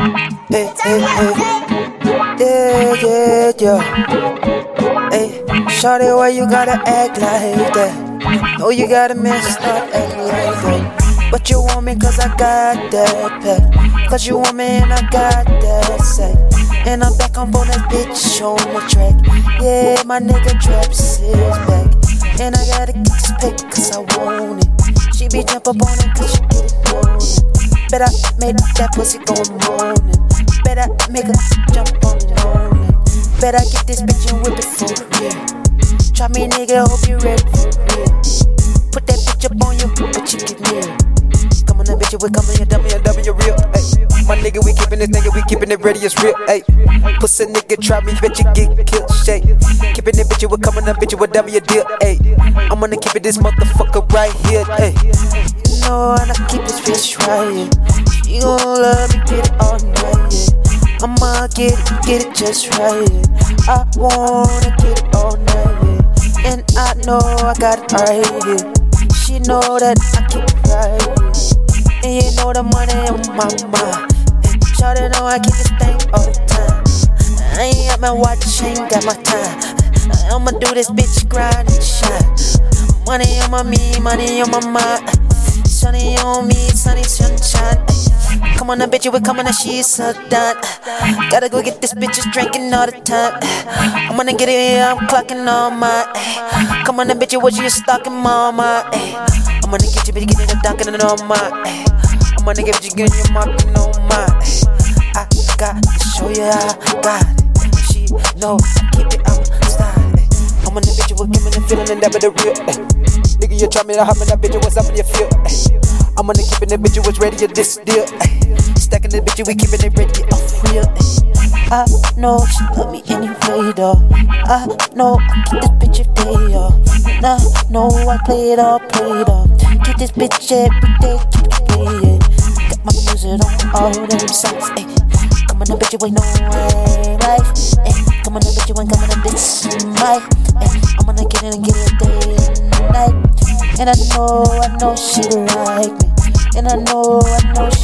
Yeah, yeah, yeah. Hey, shawty, why you gotta act like that? Oh, you got a man, so stop acting like that. But you want me cause I got that pack. Cause you want me and I got that sack. And I'm back, I'm on that bitch on the track. Yeah, my nigga drops his back. And I gotta get this pick cause I want it. She be jump up on it cause she get it on. Bet I made that pussy go in the morning. Bet I make her jump on the morning. Bet I get this bitch and whip it for real. Try me, nigga, hope you ready for real. Put that bitch up on you, but you get near. Come on, that bitch, we coming here, W real. Ay. My nigga, we keeping this nigga, we keeping it ready, it's real. Ay. Pussy nigga, try me, bet you get killed, shake. Keeping that bitch, we coming up, bitch, with W deal. Ay. I'm gonna keep it this motherfucker right here. Ay. You know, and I keep this bitch right here. She gon' love me, get it all night, yeah. I'ma get it just right, yeah. I wanna get it all night, yeah. And I know I got it right, yeah. She know that I keep it right, yeah. And you know the money on my mind, yeah. Shawty know I keep this thing all the time. I ain't got my watch, ain't got my time. I'ma do this bitch grind and shine. Money on my me, money on my mind. Shawty on me, sunny sunshine. Come on now, bitch, we coming now, she's so done. Gotta go get this bitch, she's drinking all the time. I'm gonna get it, yeah, I'm clocking all mine. Come on now, bitch, what you stalking, mama? I'm gonna get you, bitch, getting it, docking it all mine. I'm gonna get you, getting your mocking all mine. I got to show you how I got it. She know I keep it, I'm styling. I'm gonna get you, what give me the feeling and that be the real. Nigga, you try me to hop in that bitch, what's up in your field? I'm gonna keep in that bitch, what's ready, you this deal. Stacking that bitch, we keeping it ready, I'm real. I know she put me anyway, though. I know I get this bitch every day, yo. And I know I play it all, play it all. Get this bitch every day, keep it playing. Got my music on all them songs, ay. Come on, that bitch, you ain't no way, life. Ay. Come on, that bitch, you ain't coming to this, life. Ay. I'm gonna get it and get it day and night. And I know she like me. And I know